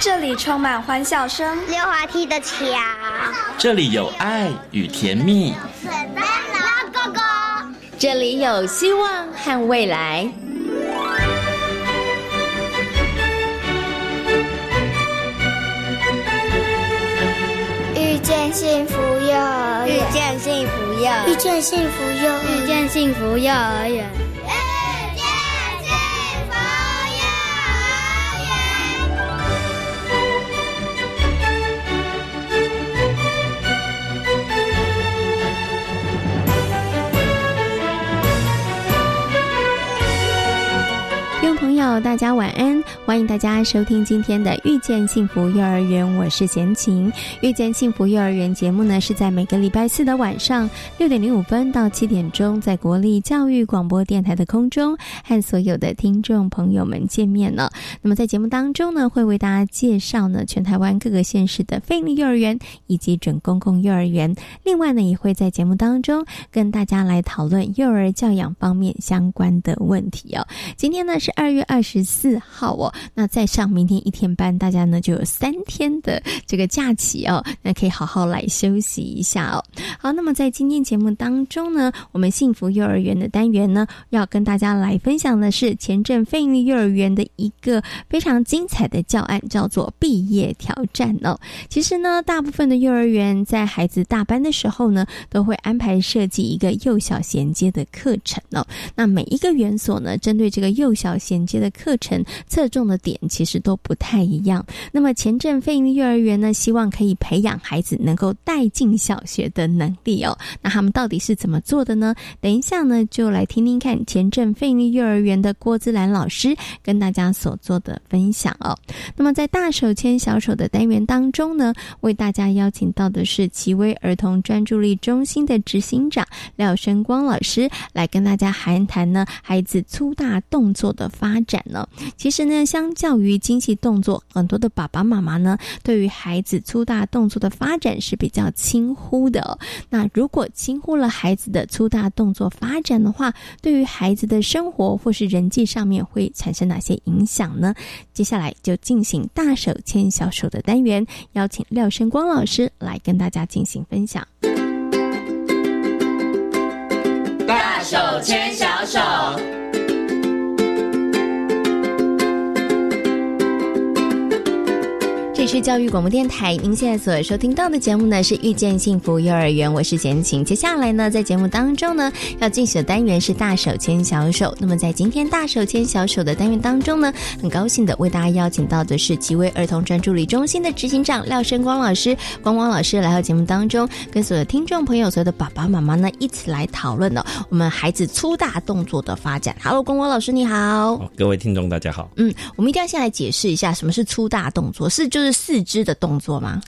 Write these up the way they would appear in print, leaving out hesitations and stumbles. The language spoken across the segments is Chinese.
这里充满欢笑声，溜滑梯的桥，这里有爱与甜蜜，这里有希望和未来。遇见幸福幼儿园，遇见幸福幼儿园，遇见幸福幼儿园，遇见幸福幼儿园。大家晚安，欢迎大家收听今天的遇见幸福幼儿园，我是贤琴。遇见幸福幼儿园节目呢，是在每个礼拜四的晚上6:05到7点钟，在国立教育广播电台的空中和所有的听众朋友们见面了。那么在节目当中呢，会为大家介绍呢全台湾各个县市的非营利幼儿园以及准公共幼儿园，另外呢也会在节目当中跟大家来讨论幼儿教养方面相关的问题哦。今天呢是2月24号哦，那再上明天一天班，大家呢就有3天的这个假期哦，那可以好好来休息一下哦。好，那么在今天节目当中呢，我们幸福幼儿园的单元呢，要跟大家来分享的是前镇非营利幼儿园的一个非常精彩的教案，叫做毕业挑战哦。其实呢，大部分的幼儿园在孩子大班的时候呢，都会安排设计一个幼小衔接的课程哦。那每一个园所呢，针对这个幼小衔接的课程侧重的点其实都不太一样。那么前镇非营利幼儿园呢，希望可以培养孩子能够带进小学的能力哦。那他们到底是怎么做的呢？等一下呢，就来听听看前镇非营利幼儿园的郭姿兰老师跟大家所做的分享哦。那么在大手牵小手的单元当中呢，为大家邀请到的是奇威儿童专注力中心的执行长廖生光老师，来跟大家谈谈呢孩子粗大动作的发展。其实呢，相较于精细动作，很多的爸爸妈妈呢，对于孩子粗大动作的发展是比较轻忽的哦。那如果轻忽了孩子的粗大动作发展的话，对于孩子的生活或是人际上面会产生哪些影响呢？接下来就进行大手牵小手的单元，邀请廖生光老师来跟大家进行分享。大手牵小手，这是教育广播电台，您现在所收听到的节目呢是遇见幸福幼儿园，我是贤琴。接下来呢，在节目当中呢，要进行的单元是大手牵小手。那么在今天大手牵小手的单元当中呢，很高兴的为大家邀请到的是奇威儿童专注力中心的执行长廖生光老师，光老师来到节目当中，跟所有的听众朋友、所有的爸爸妈妈呢一起来讨论了我们孩子粗大动作的发展。Hello， 光老师你好。各位听众大家好。我们一定要先来解释一下什么是粗大动作，就是四肢的动作吗？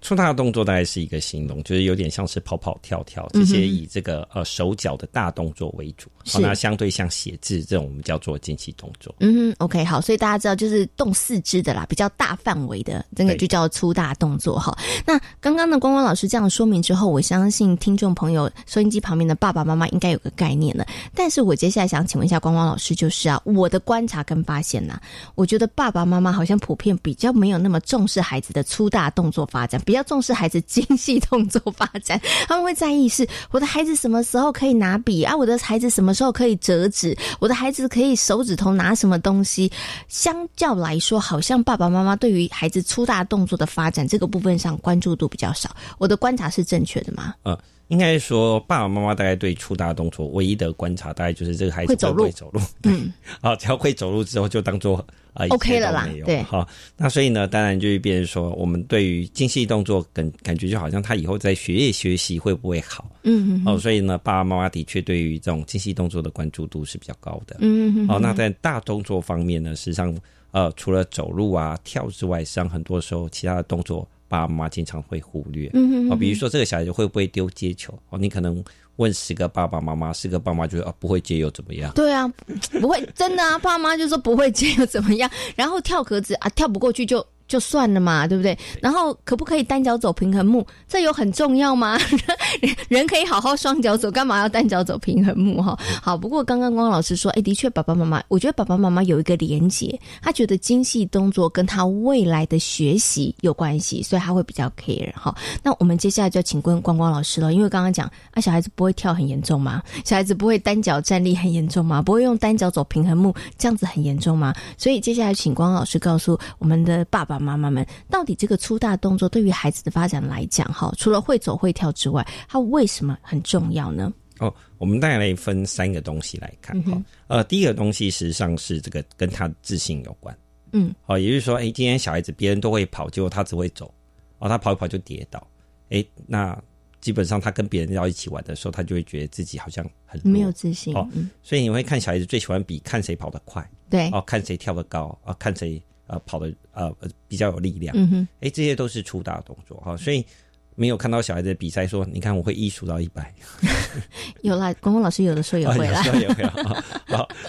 粗大的动作大概是一个形容，就是有点像是跑跑跳跳这些，以这个手脚的大动作为主。那相对像写字这种我们叫做精细动作。OK， 好，所以大家知道就是动四肢的啦，比较大范围的，这个就叫粗大动作哈。那刚刚的光老师这样说明之后，我相信听众朋友、收音机旁边的爸爸妈妈应该有个概念了。但是我接下来想请问一下光老师，就是啊，我的观察跟发现呐，我觉得爸爸妈妈好像普遍比较没有那么重视孩子的粗大动作发展，比较重视孩子精细动作发展。他们会在意是我的孩子什么时候可以拿笔啊，我的孩子什么时候可以折纸，我的孩子可以手指头拿什么东西。相较来说，好像爸爸妈妈对于孩子粗大动作的发展这个部分上关注度比较少。我的观察是正确的吗？应该说爸爸妈妈大概对粗大动作唯一的观察大概就是这个孩子会不会走路。只要会走路之后就当作OK 了啦，对，好，那所以呢，当然就变成说，我们对于精细动作感觉就好像他以后在学业学习会不会好，所以呢，爸爸妈妈的确对于这种精细动作的关注度是比较高的，那在大动作方面呢，实际上除了走路啊、跳之外，实际上很多时候其他的动作爸爸妈妈经常会忽略，比如说这个小孩子会不会丢接球，你可能问10个爸爸妈妈，10个爸妈就说不会接又怎么样？对啊，不会，真的啊，爸妈就说不会接又怎么样？然后跳格子啊，跳不过去就就算了嘛，对不对？然后可不可以单脚走平衡木？这有很重要吗？人可以好好双脚走，干嘛要单脚走平衡木？好，不过刚刚光老师说，的确爸爸妈妈，我觉得爸爸妈妈有一个连结，他觉得精细动作跟他未来的学习有关系，所以他会比较 care。 那我们接下来就请问光光老师了，因为刚刚讲小孩子不会跳很严重吗？小孩子不会单脚站立很严重吗？不会用单脚走平衡木这样子很严重吗？所以接下来请光老师告诉我们的爸爸妈妈们，到底这个粗大动作对于孩子的发展来讲，除了会走会跳之外，它为什么很重要呢？我们大概来分三个东西来看。第一个东西实际上是这个跟他自信有关。也就是说，今天小孩子别人都会跑，结果他只会走，他跑一跑就跌倒，那基本上他跟别人要一起玩的时候，他就会觉得自己好像很没有自信。所以你会看小孩子最喜欢比看谁跑得快，对，看谁跳得高，看谁跑得比较有力量。这些都是粗大的动作。所以没有看到小孩子的比赛说你看我会一数到100。有啦，光光老师有的时候也会啦。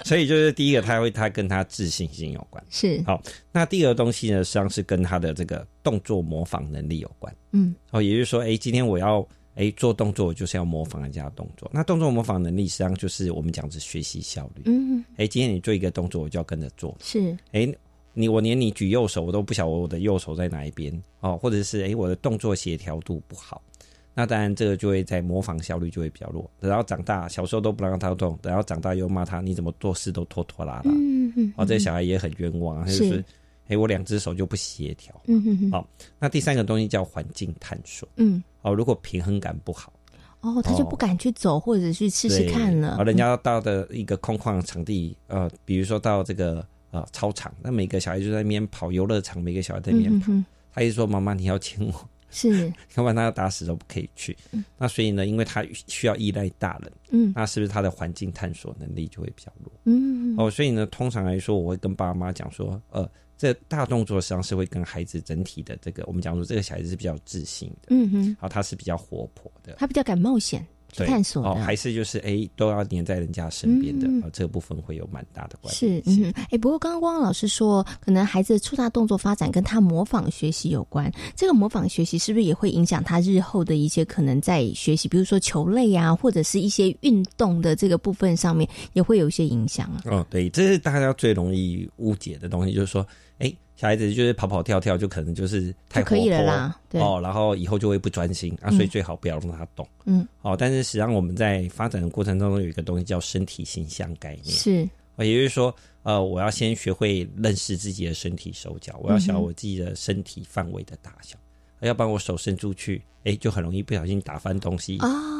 所以就是第一个，他跟他自信心有关。是。好，那第二个东西呢，实际上是跟他的这个动作模仿能力有关。也就是说，今天我要做动作，我就是要模仿人家的动作。那动作模仿能力实际上就是我们讲是学习效率。今天你做一个动作，我就要跟着做。是。我连你举右手我都不晓得我的右手在哪一边，或者是我的动作协调度不好，那当然这个就会在模仿效率就会比较弱。等到长大，小时候都不让他动，等到长大又骂他你怎么做事都拖拖拉拉，这个小孩也很冤枉，就是我两只手就不协调。那第三个东西叫环境探索。如果平衡感不好，他就不敢去走或者去试试看了。人家到的一个空旷场地，比如说到这个操场，那每个小孩就在那边跑，游乐场每个小孩在那边跑，他一直说妈妈你要牵我，是要不然他打死都不可以去。那所以呢，因为他需要依赖大人，那是不是他的环境探索能力就会比较弱？所以呢，通常来说我会跟爸妈讲说，这大动作实际上是会跟孩子整体的这个，我们讲说这个小孩子是比较自信的，他是比较活泼的，他比较敢冒险探索的，还是就是都要黏在人家身边的，这个部分会有蛮大的关系。是，不过刚刚光老师说，可能孩子的粗大动作发展跟他模仿学习有关，这个模仿学习是不是也会影响他日后的一些可能在学习，比如说球类啊，或者是一些运动的这个部分上面也会有一些影响啊？对，这是大家最容易误解的东西，就是说，小孩子就是跑跑跳跳，就可能就是太活泼，可以了啦，对，然后以后就会不专心啊，所以最好不要让他动。但是实际上我们在发展的过程当中有一个东西叫身体形象概念，是，也就是说，我要先学会认识自己的身体手脚，我要晓得我自己的身体范围的大小，要不然我手伸出去，就很容易不小心打翻东西，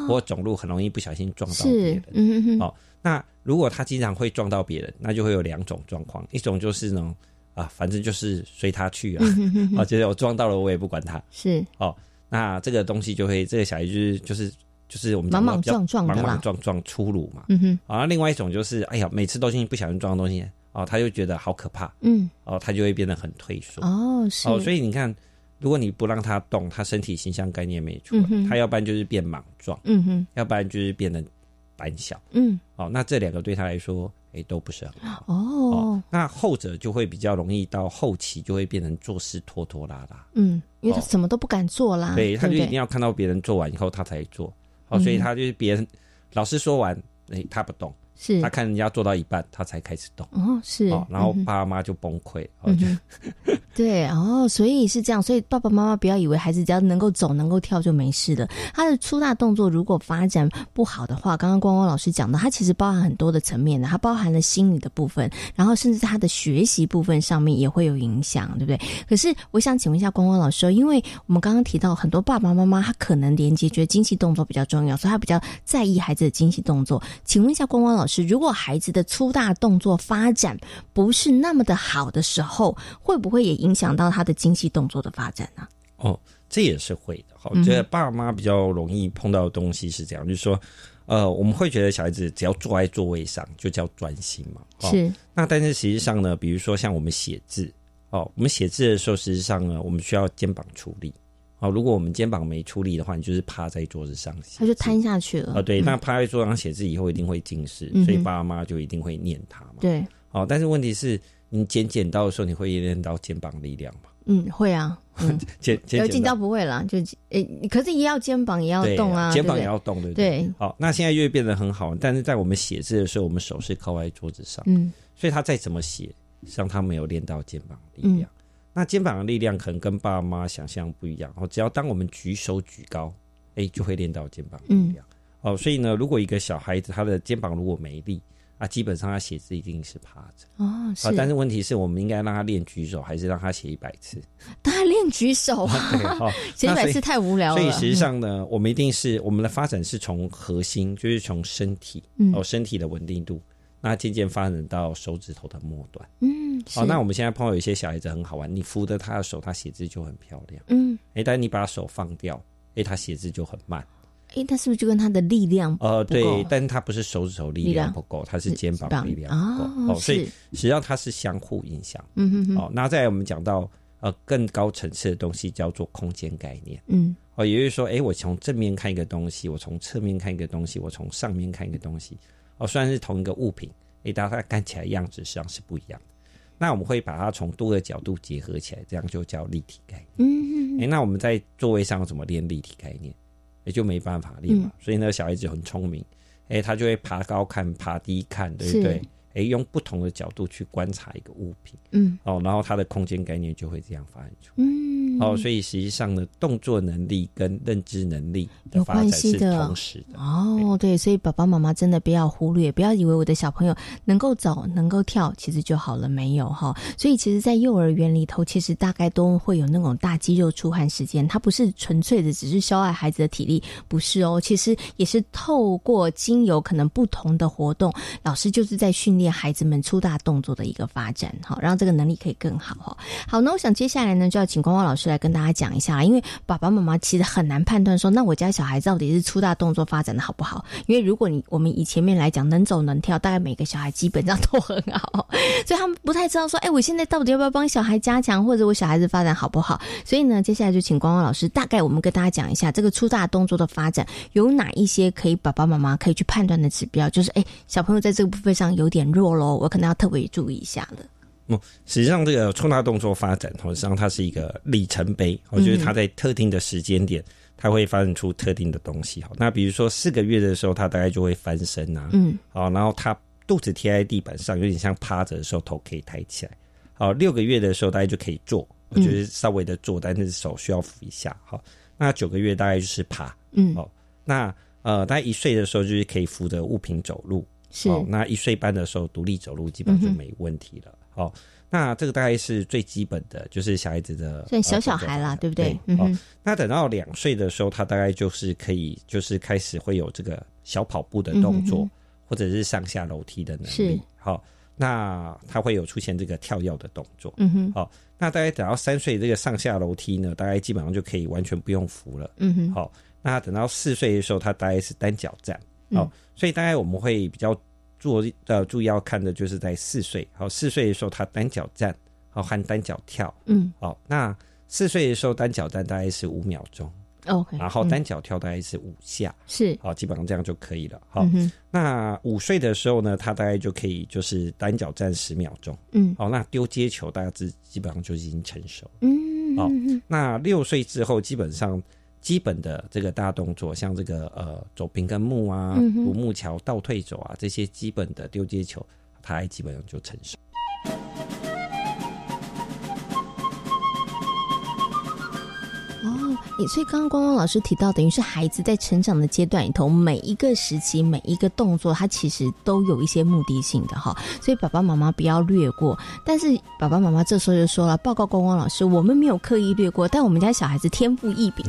或走路很容易不小心撞到别人。那如果他经常会撞到别人，那就会有两种状况，一种就是呢，反正就是随他去啊，就是我撞到了我也不管他，是，那这个东西就会，这个小孩就是我们讲比较莽莽撞撞粗鲁嘛。另外一种就是每次都不小心撞东西，他就觉得好可怕，他就会变得很退缩。是，所以你看，如果你不让他动，他身体形象概念没出来，他要不然就是变莽撞，要不然就是变得胆小。那这两个对他来说都不是很好。那后者就会比较容易到后期就会变成做事拖拖拉拉，因为他什么都不敢做啦，对，他就一定要看到别人做完以后他才做。所以他就是别人老师说完，他不动，是他看人家做到一半他才开始动。是，然后爸妈就崩溃。对，所以是这样，所以爸爸妈妈不要以为孩子只要能够走能够跳就没事了，他的粗大动作如果发展不好的话，刚刚光光老师讲的，他其实包含很多的层面的，他包含了心理的部分，然后甚至他的学习部分上面也会有影响，对不对？可是我想请问一下光光老师，因为我们刚刚提到很多爸爸妈妈他可能连接觉得精细动作比较重要，所以他比较在意孩子的精细动作，请问一下光光老师，如果孩子的粗大动作发展不是那么的好的时候，会不会也影响到他的精细动作的发展呢？这也是会的。这爸妈比较容易碰到的东西是这样，就是说，我们会觉得小孩子只要坐在座位上就叫专心嘛。是。那但是实际上呢，比如说像我们写字，我们写字的时候，实际上呢，我们需要肩膀出力。如果我们肩膀没出力的话，你就是趴在桌子上写字，他就瘫下去了。对，那趴在桌子上写字以后一定会近视，所以爸妈就一定会念他嘛。对。但是问题是你剪刀的时候，你会练练到肩膀力量吗？嗯，会啊。嗯，剪刀不会啦，就可是也要肩膀也要动啊，肩膀也要动，对不对？对。好，那现在越变得很好，但是在我们写字的时候，我们手是靠在桌子上，嗯，所以他再怎么写，让他没有练到肩膀力量。嗯，那肩膀的力量可能跟爸妈想象不一样，只要当我们举手举高，就会练到肩膀力量。嗯，所以呢，如果一个小孩子他的肩膀如果没力啊，基本上他写字一定是趴着。哦，是。但是问题是我们应该让他练举手，还是让他写100次？当然练举手啊，写100次太无聊了。所以实际上呢，我们一定是我们的发展是从核心，就是从身体，身体的稳定度，那渐渐发展到手指头的末端。嗯，好，那我们现在碰到有些小孩子很好玩，你扶着他的手，他写字就很漂亮。嗯，但是你把手放掉，他写字就很慢。他是不是就跟他的力量不够？对，但他不是手指头力量不够，他是肩膀力量不够。所以实际上它是相互影响。嗯哼哼。那再来我们讲到更高层次的东西叫做空间概念。嗯。也就是说，我从正面看一个东西，我从侧面看一个东西，我从上面看一个东西。虽然是同一个物品，但它看起来样子实际上是不一样的。那我们会把它从多个角度结合起来，这样就叫立体概念。嗯哼哼。那我们在座位上怎么练立体概念？也就没办法练嘛。嗯，所以呢，小孩子很聪明，他就会爬高看，爬低看，对不对？用不同的角度去观察一个物品，嗯，然后他的空间概念就会这样发展出来。嗯，所以实际上呢，动作能力跟认知能力的发展是同时的。哦，对，所以爸爸妈妈真的不要忽略，不要以为我的小朋友能够走、能够跳，其实就好了，没有哈。所以其实，在幼儿园里头，其实大概都会有那种大肌肉出汗时间，它不是纯粹的只是消耗孩子的体力，不是哦，其实也是透过经由可能不同的活动，老师就是在训练孩子们粗大动作的一个发展，好让这个能力可以更好。好，那我想接下来呢，就要请光光老师来跟大家讲一下，因为爸爸妈妈其实很难判断说，那我家小孩到底是粗大动作发展的好不好？因为如果我们以前面来讲，能走能跳，大概每个小孩基本上都很好，所以他们不太知道说，我现在到底要不要帮小孩加强，或者我小孩子发展好不好？所以呢，接下来就请光光老师大概我们跟大家讲一下，这个粗大动作的发展有哪一些可以爸爸妈妈可以去判断的指标，就是小朋友在这个部分上有点弱咯，我可能要特别注意一下了。实际上这个粗大动作发展，实际上它是一个里程碑，就是它在特定的时间点，它会发展出特定的东西。那比如说4个月的时候，它大概就会翻身啊，然后它肚子贴在地板上，有点像趴着的时候，头可以抬起来。6个月的时候，大概就可以坐，就是稍微的坐，但是手需要扶一下。那9个月大概就是爬。那大概1岁的时候，就是可以扶着物品走路。那1岁半的时候独立走路基本上就没问题了。那这个大概是最基本的，就是小孩子的，所以小孩啦，对不对？那等到2岁的时候，他大概就是可以，就是开始会有这个小跑步的动作，或者是上下楼梯的能力。那他会有出现这个跳跃的动作。那大概等到3岁，这个上下楼梯呢，大概基本上就可以完全不用扶了。那等到4岁的时候，他大概是单脚站。所以大概我们会比较注意要看的，就是在4岁。4岁的时候他单脚站，和单脚跳。那4岁的时候单脚站大概是5秒钟，然后单脚跳大概是5下，是，基本上这样就可以了。那5岁的时候呢，他大概就可以就是单脚站10秒钟。那丢接球大概基本上就已经成熟。那6岁之后，基本上基本的这个大动作，像这个走平衡木啊、独木桥、倒退走啊，这些基本的丢接球，它基本上就成熟。所以刚刚光光老师提到，等于是孩子在成长的阶段里头，每一个时期每一个动作，它其实都有一些目的性的哈，所以爸爸妈妈不要略过。但是爸爸妈妈这时候就说了，报告光光老师，我们没有刻意略过，但我们家小孩子天赋异禀，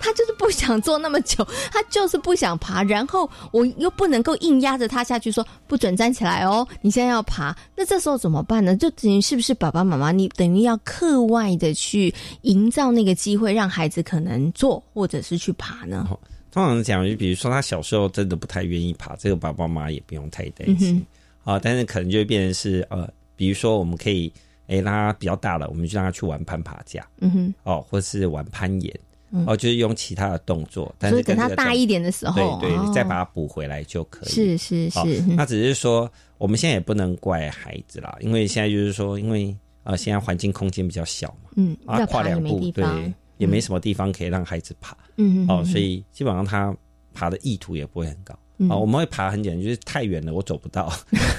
他就是不想坐那么久，他就是不想爬，然后我又不能够硬压着他下去说不准站起来哦，你现在要爬，那这时候怎么办呢？就等于是不是爸爸妈妈你等于要课外的去营造那个机会，让孩子可能坐或者是去爬呢？通常讲，就比如说他小时候真的不太愿意爬，这个爸爸妈妈也不用太担心。但是可能就会变成是比如说我们可以让他比较大了，我们就让他去玩攀爬架，或是玩攀岩，哦，就是用其他的动作，但是所以等它大一点的时候，对对，哦，再把它补回来就可以。是是是，哦，那只是说我们现在也不能怪孩子啦，因为现在就是说，因为现在环境空间比较小嘛，嗯，啊，跨两步对，也没什么地方可以让孩子爬，嗯，哦，所以基本上他爬的意图也不会很高。哦，我们会爬很简单，就是太远了我走不到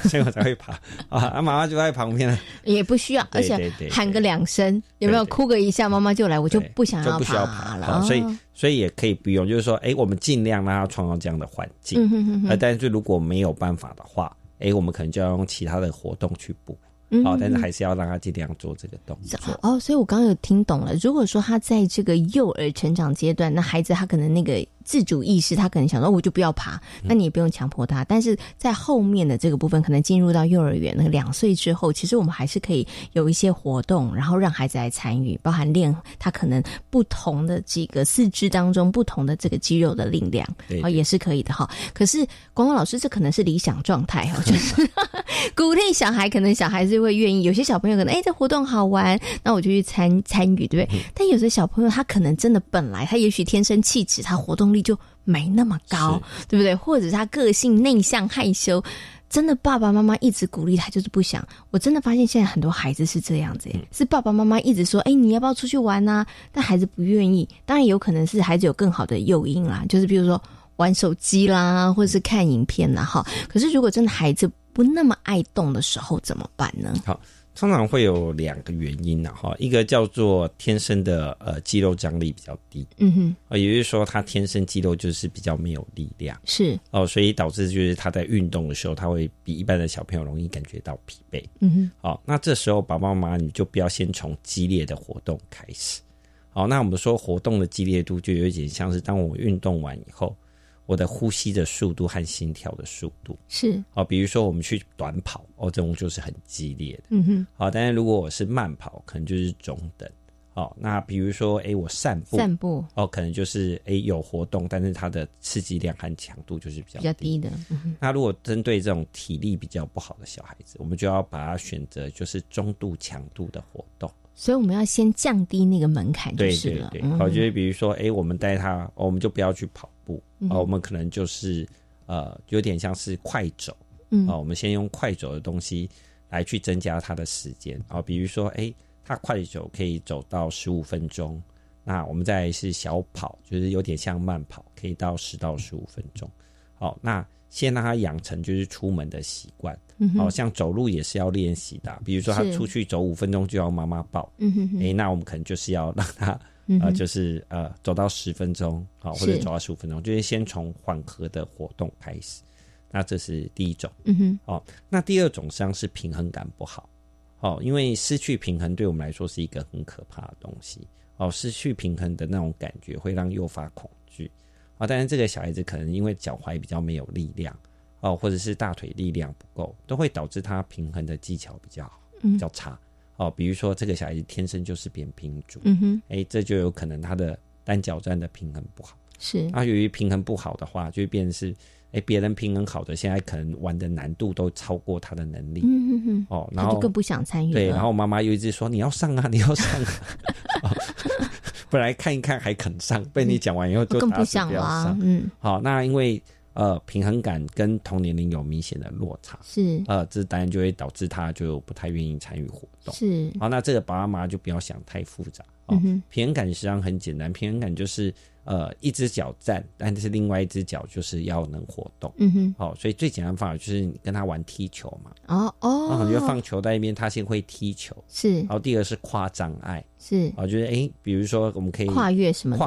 所以我才会爬啊，妈妈就在旁边了，也不需要，而且喊个两声，有没有哭个一下妈妈就来，我就不想要爬了，就不需要爬了，哦，所以也可以不用，就是说我们尽量让他创造这样的环境，嗯，哼哼哼，但是如果没有办法的话，我们可能就要用其他的活动去补，哦，但是还是要让他尽量做这个动作。哦，所以我刚刚有听懂了，如果说他在这个幼儿成长阶段，那孩子他可能那个自主意识，他可能想说我就不要爬，那你也不用强迫他，但是在后面的这个部分，可能进入到幼儿园那个2岁之后，其实我们还是可以有一些活动，然后让孩子来参与，包含练他可能不同的这个四肢当中不同的这个肌肉的力量，哦，也是可以的哈。可是光光老师，这可能是理想状态哦，就是鼓励小孩，可能小孩子会愿意，有些小朋友可能这活动好玩，那我就去参与，对不对？但有些小朋友他可能真的本来他也许天生气质，他活动力就没那么高，对不对？或者他个性内向害羞，真的爸爸妈妈一直鼓励他就是不想。我真的发现现在很多孩子是这样子，是爸爸妈妈一直说你要不要出去玩啊，但孩子不愿意。当然有可能是孩子有更好的诱因啦，就是比如说玩手机啦，或者是看影片啦哈。可是如果真的孩子不那么爱动的时候怎么办呢？好，通常会有2个原因啦，一个叫做天生的肌肉张力比较低，嗯哼，也就是说他天生肌肉就是比较没有力量，是哦，所以导致就是他在运动的时候，他会比一般的小朋友容易感觉到疲惫，嗯哼，好，那这时候爸爸妈妈你就不要先从激烈的活动开始，好，那我们说活动的激烈度就有一点像是当我运动完以后，我的呼吸的速度和心跳的速度是哦，比如说我们去短跑哦，这种就是很激烈的，嗯哼，好，但是如果我是慢跑，可能就是中等，哦，那比如说我散步哦，可能就是有活动，但是它的刺激量和强度就是比较低的、嗯哼。那如果针对这种体力比较不好的小孩子，我们就要把它选择就是中度强度的活动。所以我们要先降低那个门槛就是了。对对对，好，就是比如说我们带他我们就不要去跑步，我们可能就是有点像是快走，我们先用快走的东西来去增加他的时间，比如说他快走可以走到15分钟，那我们再来是小跑，就是有点像慢跑，可以到10到15分钟，好，那先让他养成就是出门的习惯，像走路也是要练习的，比如说他出去走5分钟就要妈妈抱，那我们可能就是要让他就是走到10分钟，或者走到15分钟，就是先从缓和的活动开始，那这是第一种，那第二种实际上是平衡感不好，因为失去平衡对我们来说是一个很可怕的东西，失去平衡的那种感觉会让诱发恐惧，但是这个小孩子可能因为脚踝比较没有力量，或者是大腿力量不够，都会导致他平衡的技巧比较差，比如说这个小孩子天生就是扁平足，这就有可能他的单脚站的平衡不好，是，那由于平衡不好的话，就变成是别人平衡好的，现在可能玩的难度都超过他的能力，然后他就更不想参与了，对，然后妈妈又一直说你要上啊、本来看一看还肯上，被你讲完以后就更不想了，好，那因为平衡感跟同年龄有明显的落差，是这当然就会导致他就不太愿意参与活动，是，好，那这个爸妈就不要想太复杂，平衡感实际上很简单，平衡感就是一只脚站，但是另外一只脚就是要能活动，所以最简单的方法就是你跟他玩踢球嘛，哦，你就放球在一边，他先会踢球，是，然后第二是跨障碍，是，就是比如说我们可以跨越什么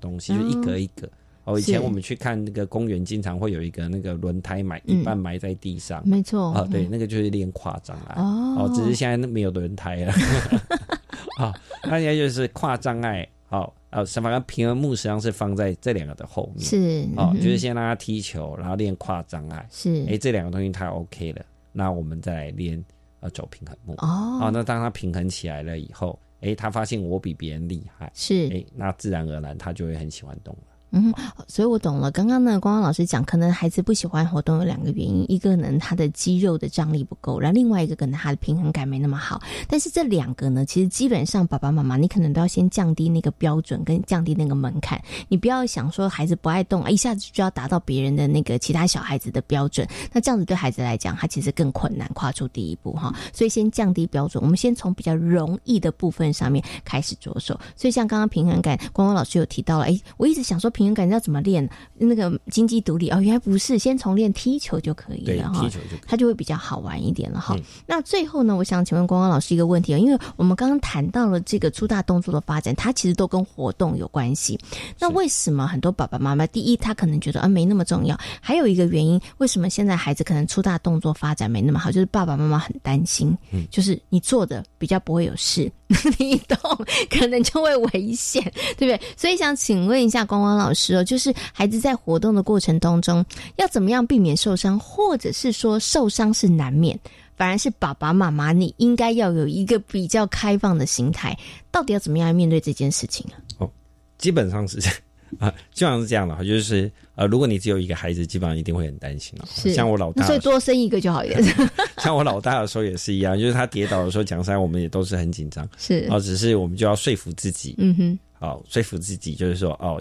东西，就一格一格，以前我们去看那个公园，经常会有一个那个轮胎一半埋在地上，没错，对，那个就是练跨障碍，只是现在没有轮胎了那现在就是跨障碍，反正平衡木实际上是放在这2个的后面，是，就是先让他踢球，然后练跨障碍，是，这2个东西他 OK 了，那我们再来练走平衡木，那当他平衡起来了以后，他发现我比别人厉害，是，那自然而然他就会很喜欢动了，嗯，所以我懂了。刚刚呢，光光老师讲，可能孩子不喜欢活动有两个原因，一个呢，他的肌肉的张力不够，然后另外一个可能他的平衡感没那么好。但是这两个呢，其实基本上爸爸妈妈，你可能都要先降低那个标准跟降低那个门槛。你不要想说孩子不爱动，一下子就要达到别人的那个其他小孩子的标准，那这样子对孩子来讲，他其实更困难跨出第一步哈。所以先降低标准，我们先从比较容易的部分上面开始着手。所以像刚刚平衡感，光光老师有提到了，我一直想说平衡感要怎么练？那个金鸡独立哦，原来不是，先从练踢球就可以了哈，它就会比较好玩一点了哈。那最后呢，我想请问光光老师一个问题，因为我们刚刚谈到了这个粗大动作的发展，它其实都跟活动有关系。那为什么很多爸爸妈妈，第一他可能觉得没那么重要，还有一个原因，为什么现在孩子可能粗大动作发展没那么好，就是爸爸妈妈很担心，就是你做的比较不会有事，你一动可能就会危险，对不对？所以想请问一下光光老师哦，就是孩子在活动的过程当中，要怎么样避免受伤，或者是说受伤是难免，反而是爸爸妈妈你应该要有一个比较开放的心态，到底要怎么样面对这件事情啊？哦，基本上是这样的，就是如果你只有一个孩子，基本上一定会很担心了。像我老大，所以多生一个就好一点。像我老大的时候也是一样，就是他跌倒的时候，讲实在我们也都是很紧张，是哦，只是我们就要说服自己，嗯哼，哦，说服自己就是说哦，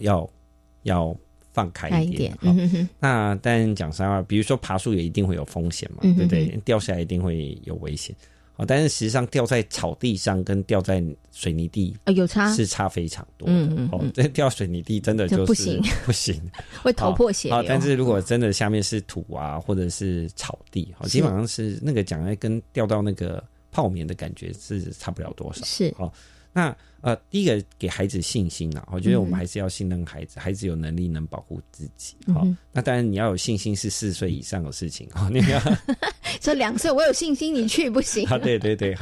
要放开一点。好，那但讲实在，比如说爬树也一定会有风险嘛，对不对？掉下来一定会有危险。但是实际上掉在草地上跟掉在水泥地有差，是差非常多的。掉水泥地真的就是不行，会头破血流。但是如果真的下面是土啊或者是草地，基本上是那个讲来跟掉到那个泡棉的感觉是差不了多少。是那第一个给孩子信心啦，我觉得我们还是要信任孩子，孩子有能力能保护自己。那当然你要有信心是4岁以上的事情，你要说2岁我有信心你去不行。对对对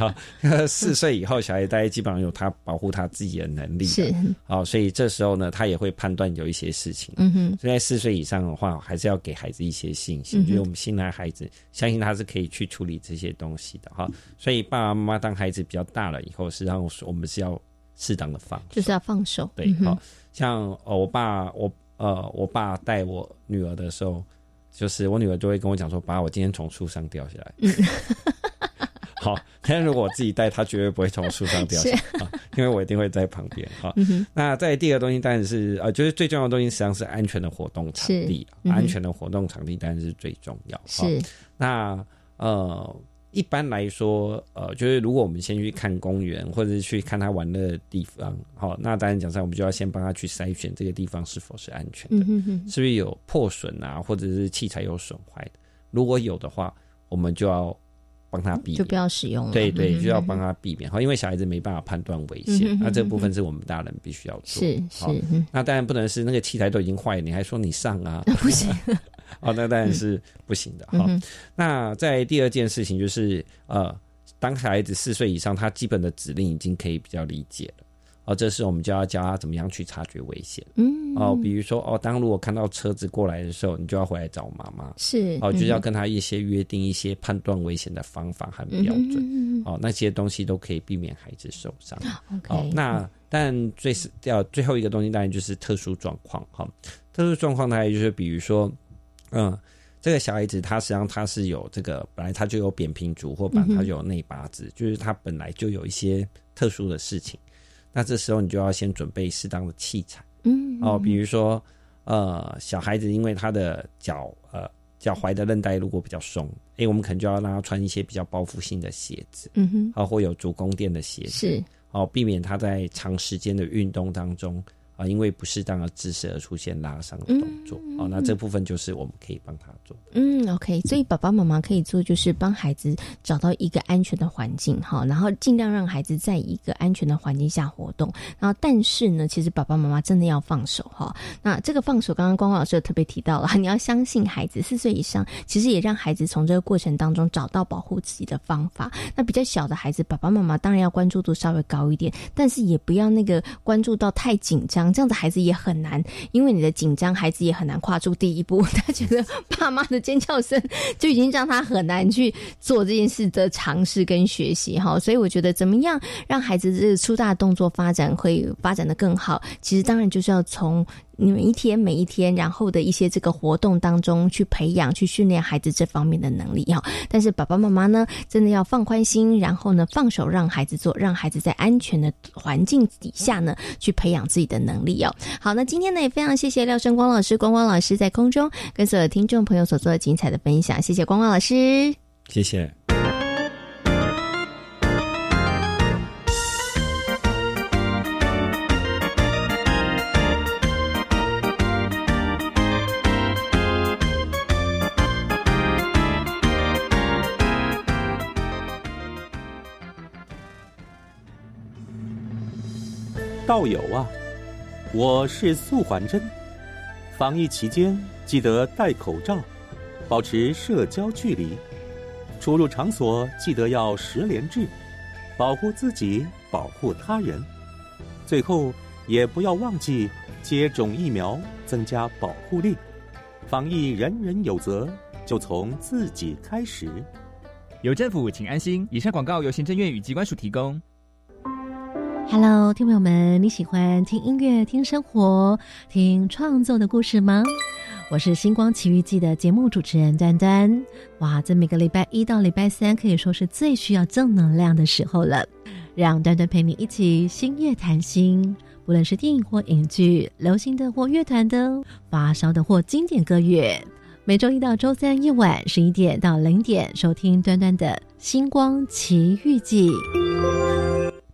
，4岁以后小孩大概基本上有他保护他自己的能力，是所以这时候呢他也会判断有一些事情。所以在4岁以上的话，还是要给孩子一些信心，就是我们信赖孩子，相信他是可以去处理这些东西的。所以爸爸妈妈当孩子比较大了以后，实际上我们是要适当的放手，就是要放手。对，像我爸带我女儿的时候，就是我女儿就会跟我讲说：“爸，我今天从树上掉下来。”好，但如果我自己带，她绝对不会从树上掉下来、因为我一定会在旁边。那再第二个东西当然是就是最重要的东西，实际上是安全的活动场地。安全的活动场地当然是最重要。是，那一般来说，就是如果我们先去看公园，或者是去看他玩乐的地方，那当然讲上我们就要先帮他去筛选这个地方是否是安全的，是不是有破损啊，或者是器材有损坏的。如果有的话，我们就要帮他避免，就不要使用了。对对，就要帮他避免，因为小孩子没办法判断危险，那这部分是我们大人必须要做。是，那当然不能是那个器材都已经坏了，你还说你上啊，不行。那当然是不行的。那在第二件事情就是当孩子4岁以上，他基本的指令已经可以比较理解了。这时我们就要教他怎么样去察觉危险。比如说当如果看到车子过来的时候，你就要回来找妈妈。是，就是要跟他一些约定一些判断危险的方法和标准。那些东西都可以避免孩子受伤。那但最后一个东西当然就是特殊状况。特殊状况大概就是比如说这个小孩子他实际上他是有这个本来他就有扁平足，或本来他就有内八字，就是他本来就有一些特殊的事情。那这时候你就要先准备适当的器材。比如说小孩子因为他的脚踝的韧带如果比较松，我们可能就要让他穿一些比较包覆性的鞋子，或有足弓垫的鞋子，是避免他在长时间的运动当中因为不适当的姿势而出现拉伤的动作。那这部分就是我们可以帮他做。OK， 所以爸爸妈妈可以做就是帮孩子找到一个安全的环境，然后尽量让孩子在一个安全的环境下活动。然后但是呢，其实爸爸妈妈真的要放手。那这个放手，刚刚光光老师有特别提到了，你要相信孩子4岁以上，其实也让孩子从这个过程当中找到保护自己的方法。那比较小的孩子，爸爸妈妈当然要关注度稍微高一点，但是也不要那个关注到太紧张，这样子孩子也很难，因为你的紧张，孩子也很难跨出第一步。他觉得爸妈的尖叫声就已经让他很难去做这件事的尝试跟学习。所以我觉得怎么样让孩子这个粗大动作发展会发展得更好，其实当然就是要从你们一天每一天然后的一些这个活动当中去培养去训练孩子这方面的能力哈。但是爸爸妈妈呢真的要放宽心，然后呢放手让孩子做，让孩子在安全的环境底下呢去培养自己的能力哦。好，那今天呢也非常谢谢廖笙光老师，光光老师在空中跟所有听众朋友所做的精彩的分享，谢谢光光老师，谢谢。道友啊，我是素还真。防疫期间记得戴口罩，保持社交距离，出入场所记得要10连制，保护自己保护他人。最后也不要忘记接种疫苗，增加保护力。防疫人人有责，就从自己开始。有政府请安心。以上广告由行政院与机关署提供。Hello， 听朋友们，你喜欢听音乐、听生活、听创作的故事吗？我是星光奇遇记的节目主持人端端。哇，这每个礼拜一到礼拜三可以说是最需要正能量的时候了，让端端陪你一起星夜谈心。无论是电影或影剧，流行的或乐团的，发烧的或经典歌乐，每周一到周三夜晚11点到0点收听端端的星光奇遇记。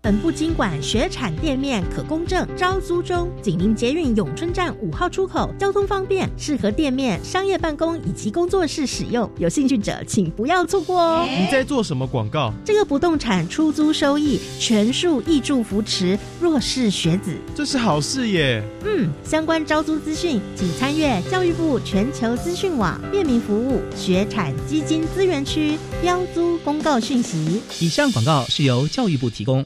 本部经管学产店面可公证，招租中，紧邻捷运永春站5号出口，交通方便，适合店面、商业办公以及工作室使用。有兴趣者请不要错过哦！你在做什么广告？这个不动产出租收益全数挹注扶持弱势学子，这是好事耶！相关招租资讯请参阅教育部全球资讯网便民服务学产基金资源区标租公告讯息。以上广告是由教育部提供。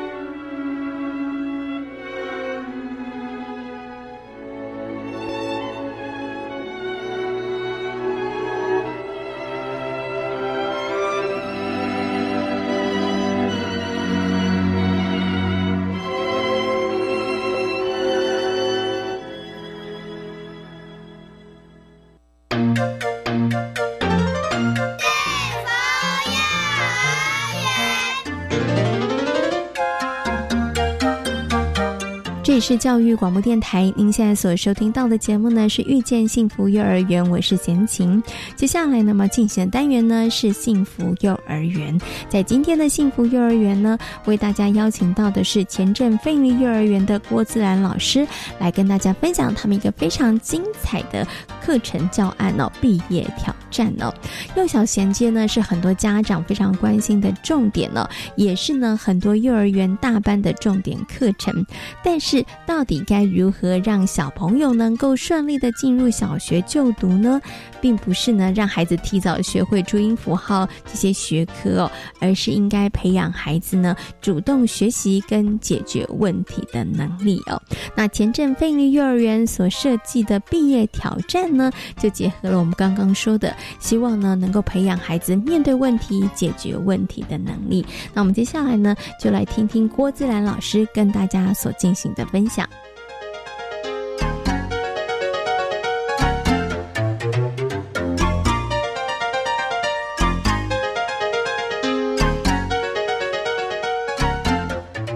这里是教育广播电台，您现在所收听到的节目呢是遇见幸福幼儿园，我是贤琴。接下来那么进行的单元呢是幸福幼儿园。在今天的幸福幼儿园呢，为大家邀请到的是前镇非营利幼儿园的郭自然老师，来跟大家分享他们一个非常精彩的课程教案哦，毕业挑战哦。幼小衔接呢是很多家长非常关心的重点哦，也是呢很多幼儿园大班的重点课程。但是到底该如何让小朋友能够顺利的进入小学就读呢？并不是呢让孩子提早学会注音符号这些学科哦，而是应该培养孩子呢主动学习跟解决问题的能力哦。那前镇非营利幼儿园所设计的毕业挑战呢，就结合了我们刚刚说的，希望呢能够培养孩子面对问题、解决问题的能力。那我们接下来呢，就来听听郭自然老师跟大家所进行的分享。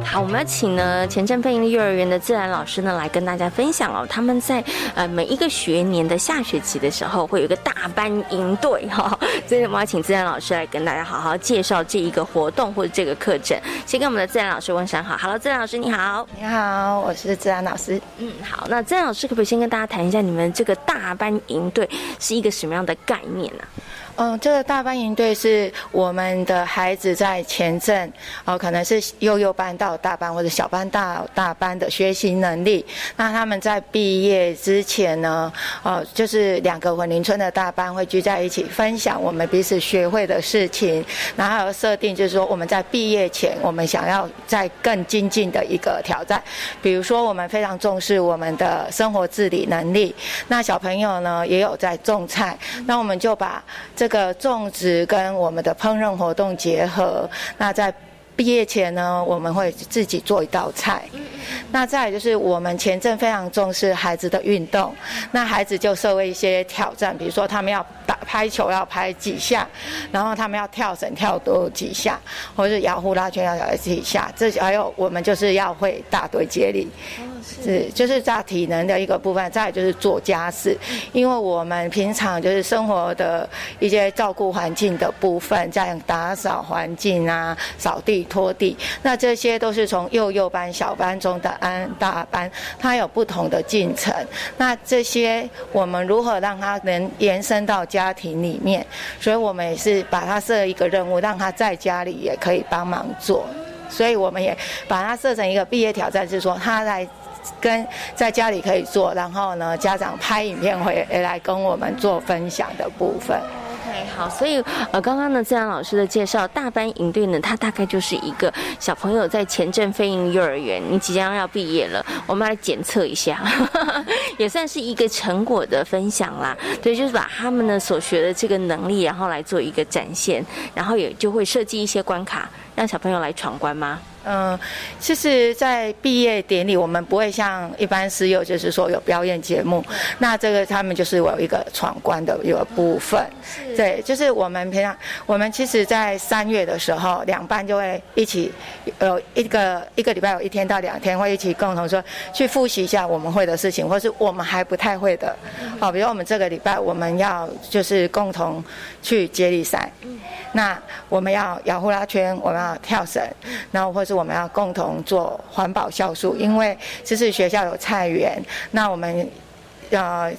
好，我们要请呢前镇非营利幼儿园的自然老师呢来跟大家分享哦，他们在每一个学年的下学期的时候会有一个大班营队哈，所以我们要请自然老师来跟大家好好介绍这一个活动或者这个课程。先跟我们的自然老师问声好。Hello， 自然老师你好。你好，我是自然老师。好，那自然老师可不可以先跟大家谈一下你们这个大班营队是一个什么样的概念呢？这个大班营队是我们的孩子在前镇可能是幼班到大班或者小班到大班的学习能力。那他们在毕业之前呢，就是2个混龄村的大班会聚在一起，分享我们彼此学会的事情，然后还有设定就是说我们在毕业前我们想要再更精进的一个挑战。比如说我们非常重视我们的生活自理能力，那小朋友呢也有在种菜，那我们就把这这个种植跟我们的烹饪活动结合。那在毕业前呢，我们会自己做一道菜。那再来就是我们前阵非常重视孩子的运动，那孩子就设为一些挑战，比如说他们要拍球要拍几下，然后他们要跳绳跳多几下，或者是摇呼啦圈要摇几下。这还有我们就是要会大队接力，是就是在体能的一个部分。再来就是做家事，因为我们平常就是生活的一些照顾环境的部分，像打扫环境啊、扫地、拖地，那这些都是从幼班、小班、中的班、大班，它有不同的进程。那这些我们如何让它能延伸到家庭里面？所以我们也是把它设一个任务，让它在家里也可以帮忙做。所以我们也把它设成一个毕业挑战，是说它来跟在家里可以做，然后呢，家长拍影片回来跟我们做分享的部分。好，所以刚刚呢，自然老师的介绍，大班营队呢，它大概就是一个小朋友在前镇飞鹰幼儿园，你即将要毕业了，我们来检测一下，也算是一个成果的分享啦。对，就是把他们呢所学的这个能力，然后来做一个展现，然后也就会设计一些关卡，让小朋友来闯关吗？其实在毕业典礼我们不会像一般私幼就是说有表演节目，那这个他们就是有一个闯关的一个部分。对，就是我们平常我们其实在3月的时候，两班就会一起一个礼拜有1天到2天会一起共同说去复习一下我们会的事情，或是我们还不太会的。好，比如我们这个礼拜我们要就是共同去接力赛，那我们要摇呼啦圈，我们要跳绳，然后或是我们要共同做环保酵素，因为这是学校有菜园，那我们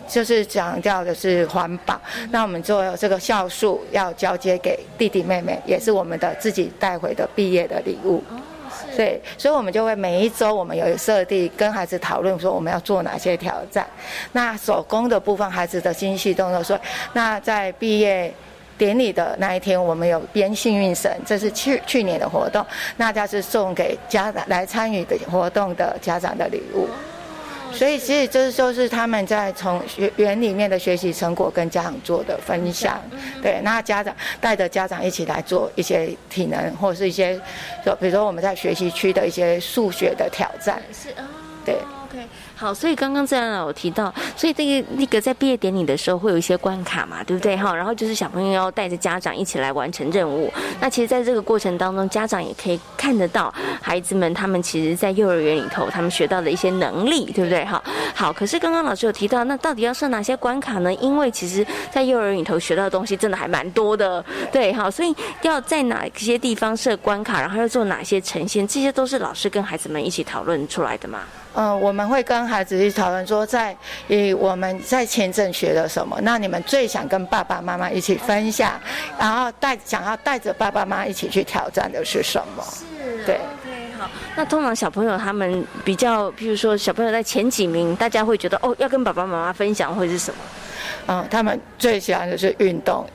就是强调的是环保，那我们做这个酵素要交接给弟弟妹妹，也是我们的自己带回的毕业的礼物。对，所以我们就会每一周我们有设定跟孩子讨论说我们要做哪些挑战。那手工的部分，孩子的精细动作，所以那在毕业典礼的那一天，我们有编幸运绳，这是去年的活动，那它是送给家长来参与的活动的家长的礼物。所以其实这就是他们在从学园里面的学习成果跟家长做的分享。对，那家长带着家长一起来做一些体能，或是一些比如说我们在学习区的一些数学的挑战。是啊，对。好，所以刚刚自然老师有提到，所以那个在毕业典礼的时候会有一些关卡嘛，对不对哈？然后就是小朋友要带着家长一起来完成任务。那其实在这个过程当中，家长也可以看得到孩子们他们其实在幼儿园里头他们学到的一些能力，对不对哈？好，可是刚刚老师有提到，那到底要设哪些关卡呢？因为其实在幼儿园里头学到的东西真的还蛮多的，对哈。所以要在哪些地方设关卡，然后要做哪些呈现，这些都是老师跟孩子们一起讨论出来的嘛。我们会跟孩子去讨论说我们在前镇学了什么，那你们最想跟爸爸妈妈一起分享，然后想要带着爸爸妈妈一起去挑战的是什么。是，对。好，那通常小朋友他们比较，譬如说小朋友在前几名，大家会觉得哦，要跟爸爸妈妈分享会是什么？他们最喜欢的是运动，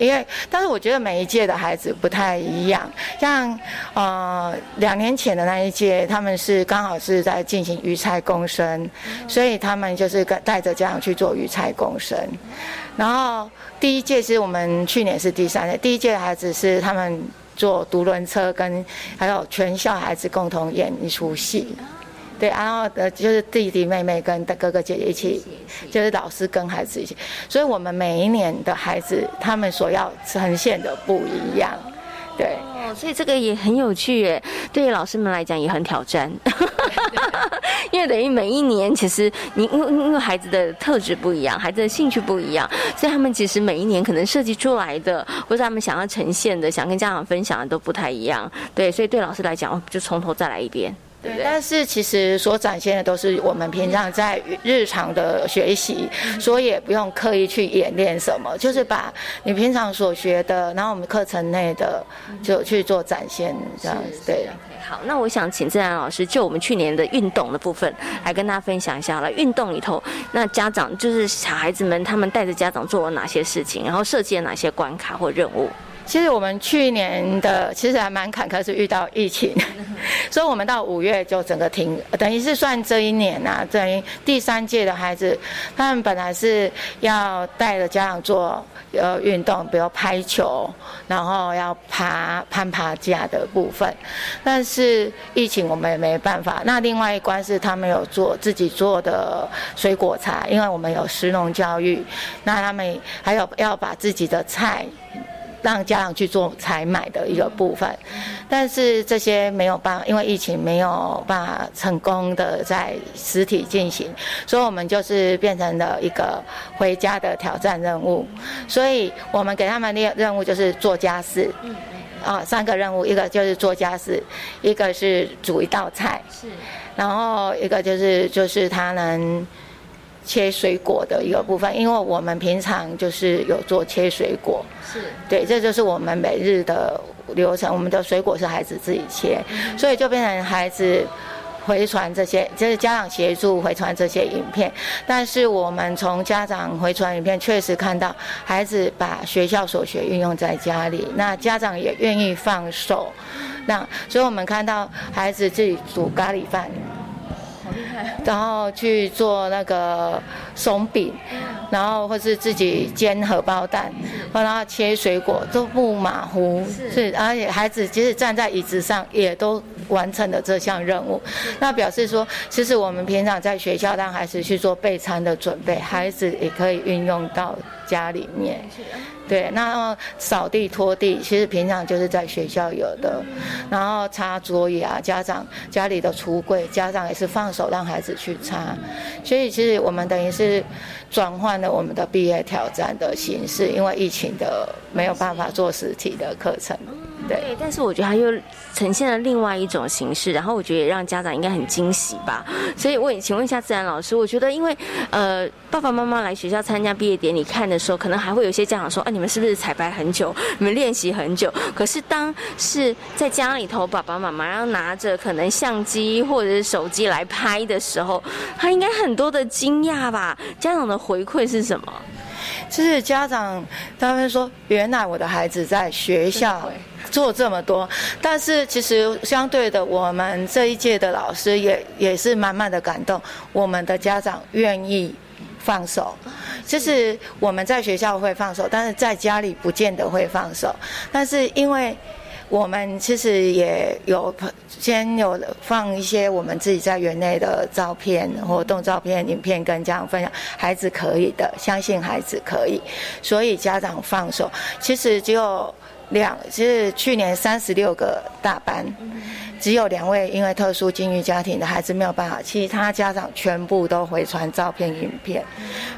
但是我觉得每一届的孩子不太一样。像2年前的那一届，他们是刚好是在进行鱼菜共生，所以他们就是带着家长去做鱼菜共生。然后第一届是我们去年是第3届，第一届的孩子是他们坐独轮车跟还有全校孩子共同演一出戏。对，然后就是弟弟妹妹跟哥哥姐姐一起，就是老师跟孩子一起，所以我们每一年的孩子他们所要呈现的不一样。对，所以这个也很有趣耶，对于老师们来讲也很挑战。因为等于每一年其实因为孩子的特质不一样，孩子的兴趣不一样，所以他们其实每一年可能设计出来的或者他们想要呈现的想跟家长分享的都不太一样。对，所以对老师来讲就从头再来一遍。对，但是其实所展现的都是我们平常在日常的学习，所以也不用刻意去演练什么，就是把你平常所学的，然后我们课程内的就去做展现，这样子。对。好，那我想请自然老师就我们去年的运动的部分来跟大家分享一下了。运动里头，那家长就是小孩子们他们带着家长做了哪些事情，然后设计了哪些关卡或任务。其实我们去年的其实还蛮坎坷，是遇到疫情，所以我们到5月就整个停，等于是算这一年啊，等于第3届的孩子，他们本来是要带着家长做运动，比如拍球，然后要攀爬架的部分，但是疫情我们也没办法。那另外一关是他们有做自己做的水果茶，因为我们有食农教育，那他们还有要把自己的菜让家长去做采买的一个部分，但是这些没有办法，因为疫情没有办法成功的在实体进行，所以我们就是变成了一个回家的挑战任务。所以我们给他们的任务就是做家事，3个任务，一个就是做家事，一个是煮一道菜，然后一个就是他能切水果的一个部分，因为我们平常就是有做切水果，是对，这就是我们每日的流程。我们的水果是孩子自己切，所以就变成孩子回传这些，就是家长协助回传这些影片。但是我们从家长回传影片，确实看到孩子把学校所学运用在家里，那家长也愿意放手，那所以我们看到孩子自己煮咖喱饭。然后去做那个松饼，然后或是自己煎荷包蛋，然后切水果，都不马虎，是，而且孩子即使站在椅子上也都完成了这项任务。那表示说，其实我们平常在学校让孩子去做备餐的准备，孩子也可以运用到家里面。对，那扫地拖地其实平常就是在学校有的，然后擦桌椅啊，家长家里的橱柜，家长也是放手让孩子去擦，所以其实我们等于是转换了我们的毕业挑战的形式，因为疫情的没有办法做实体的课程。对，但是我觉得它又呈现了另外一种形式，然后我觉得也让家长应该很惊喜吧。所以我也请问一下自然老师，我觉得因为爸爸妈妈来学校参加毕业典礼看的时候，可能还会有些家长说，你们是不是彩排很久，你们练习很久？可是当是在家里头，爸爸妈妈要拿着可能相机或者是手机来拍的时候，他应该很多的惊讶吧？家长的回馈是什么？就是家长他们说，原来我的孩子在学校做这么多，但是其实相对的，我们这一届的老师也是满满的感动，我们的家长愿意放手。就是我们在学校会放手，但是在家里不见得会放手。但是因为我们其实也有先有放一些我们自己在园内的照片、活动照片、影片跟家长分享，孩子可以的，相信孩子可以，所以家长放手。其实只有去年36个大班，只有2位因为特殊境遇家庭的孩子没有办法，其他家长全部都回传照片、影片，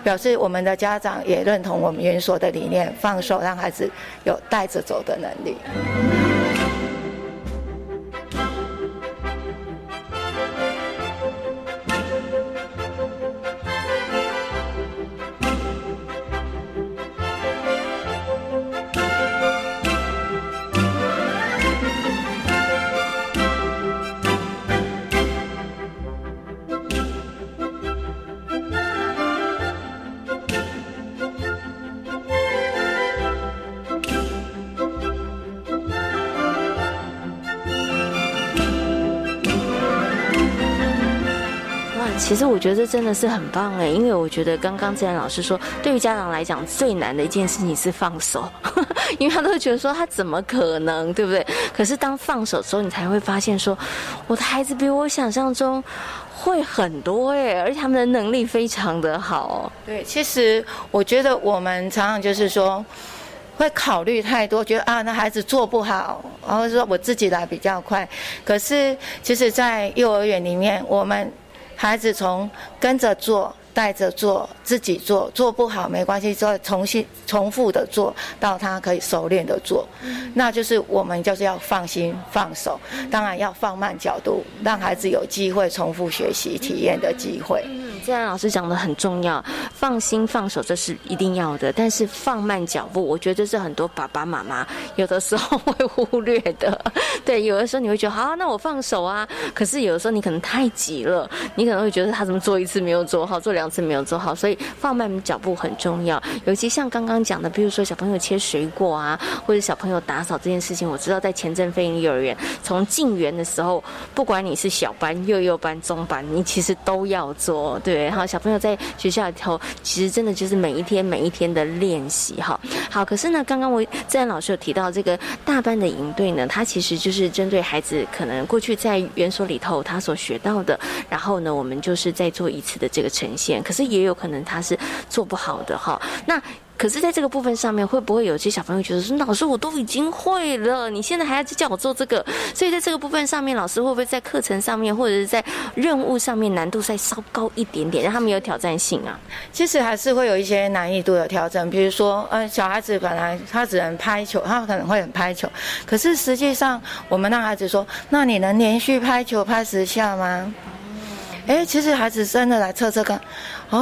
表示我们的家长也认同我们园所的理念，放手让孩子有带着走的能力。其实我觉得这真的是很棒哎，因为我觉得刚刚自然老师说，对于家长来讲最难的一件事情是放手，因为他都会觉得说他怎么可能，对不对？可是当放手之后，你才会发现说，我的孩子比我想象中会很多哎，而且他们的能力非常的好。对，其实我觉得我们常常就是说，会考虑太多，觉得那孩子做不好，然后说我自己来比较快。可是其实在幼儿园里面，我们孩子从跟着做、带着做、自己做，做不好没关系，就重复的做到他可以熟练的做，那就是我们就是要放心放手，当然要放慢角度，让孩子有机会重复学习体验的机会。虽然老师讲的很重要，放心放手这是一定要的，但是放慢脚步，我觉得这是很多爸爸妈妈有的时候会忽略的。对，有的时候你会觉得好，那我放手啊，可是有的时候你可能太急了，你可能会觉得他怎么做一次没有做好，做2次没有做好，所以放慢脚步很重要。尤其像刚刚讲的，比如说小朋友切水果啊，或者小朋友打扫这件事情，我知道在前镇非营利幼儿园从进园的时候，不管你是小班、幼班、中班，你其实都要做，对。好，小朋友在学校里头，其实真的就是每一天的练习，哈。好，可是呢，刚刚我自然老师有提到这个大班的营队呢，它其实就是针对孩子可能过去在园所里头他所学到的，然后呢，我们就是再做一次的这个呈现。可是也有可能他是做不好的，哈。那可是在这个部分上面，会不会有些小朋友觉得说，老师我都已经会了，你现在还要叫我做这个？所以在这个部分上面，老师会不会在课程上面或者是在任务上面难度再稍高一点点，让他们有挑战性啊？其实还是会有一些难易度的调整，比如说小孩子本来他只能拍球，他可能会很拍球，可是实际上我们让孩子说，那你能连续拍球拍10下吗？其实孩子真的来测测看，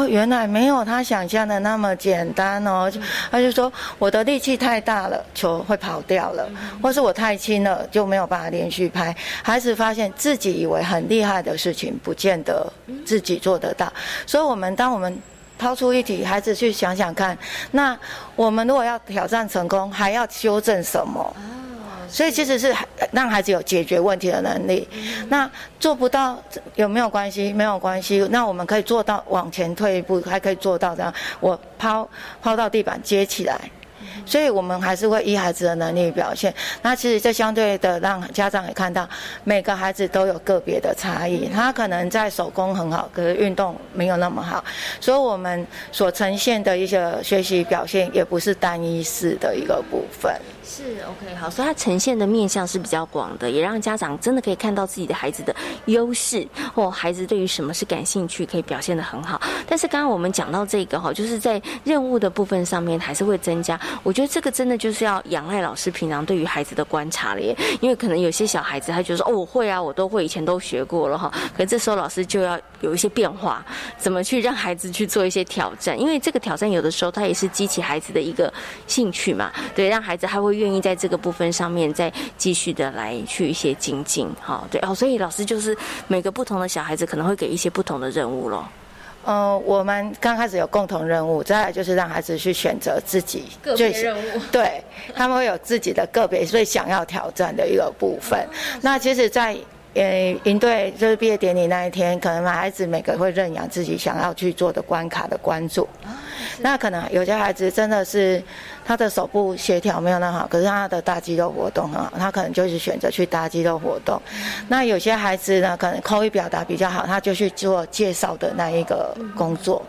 原来没有他想象的那么简单哦。他就说我的力气太大了，球会跑掉了，或是我太轻了，就没有办法连续拍。孩子发现自己以为很厉害的事情，不见得自己做得到。所以当我们抛出一题，孩子去想想看，那我们如果要挑战成功，还要修正什么？所以其实是让孩子有解决问题的能力。那做不到有没有关系？没有关系。那我们可以做到往前退一步，还可以做到这样。我抛到地板接起来。所以我们还是会依孩子的能力表现。那其实这相对的让家长也看到，每个孩子都有个别的差异。他可能在手工很好，可是运动没有那么好。所以我们所呈现的一些学习表现也不是单一式的一个部分。是 OK 好，所以它呈现的面向是比较广的，也让家长真的可以看到自己的孩子的优势，或孩子对于什么是感兴趣，可以表现得很好。但是刚刚我们讲到这个就是在任务的部分上面还是会增加。我觉得这个真的就是要仰赖老师平常对于孩子的观察了耶，因为可能有些小孩子他觉得说我会啊，我都会，以前都学过了可是这时候老师就要有一些变化，怎么去让孩子去做一些挑战，因为这个挑战有的时候它也是激起孩子的一个兴趣嘛，对，让孩子还会愿意在这个部分上面再继续的来去一些精进。好，对所以老师就是每个不同的小孩子可能会给一些不同的任务咯。我们刚开始有共同任务，再来就是让孩子去选择自己个别任务，对，他们会有自己的个别最想要挑战的一个部分。那其实在营队就是毕业典礼那一天，可能孩子每个会认养自己想要去做的关卡的关注。那可能有些孩子真的是他的手部协调没有那么好，可是他的大肌肉活动很好，他可能就是选择去大肌肉活动。那有些孩子呢，可能口语表达比较好，他就去做介绍的那一个工作。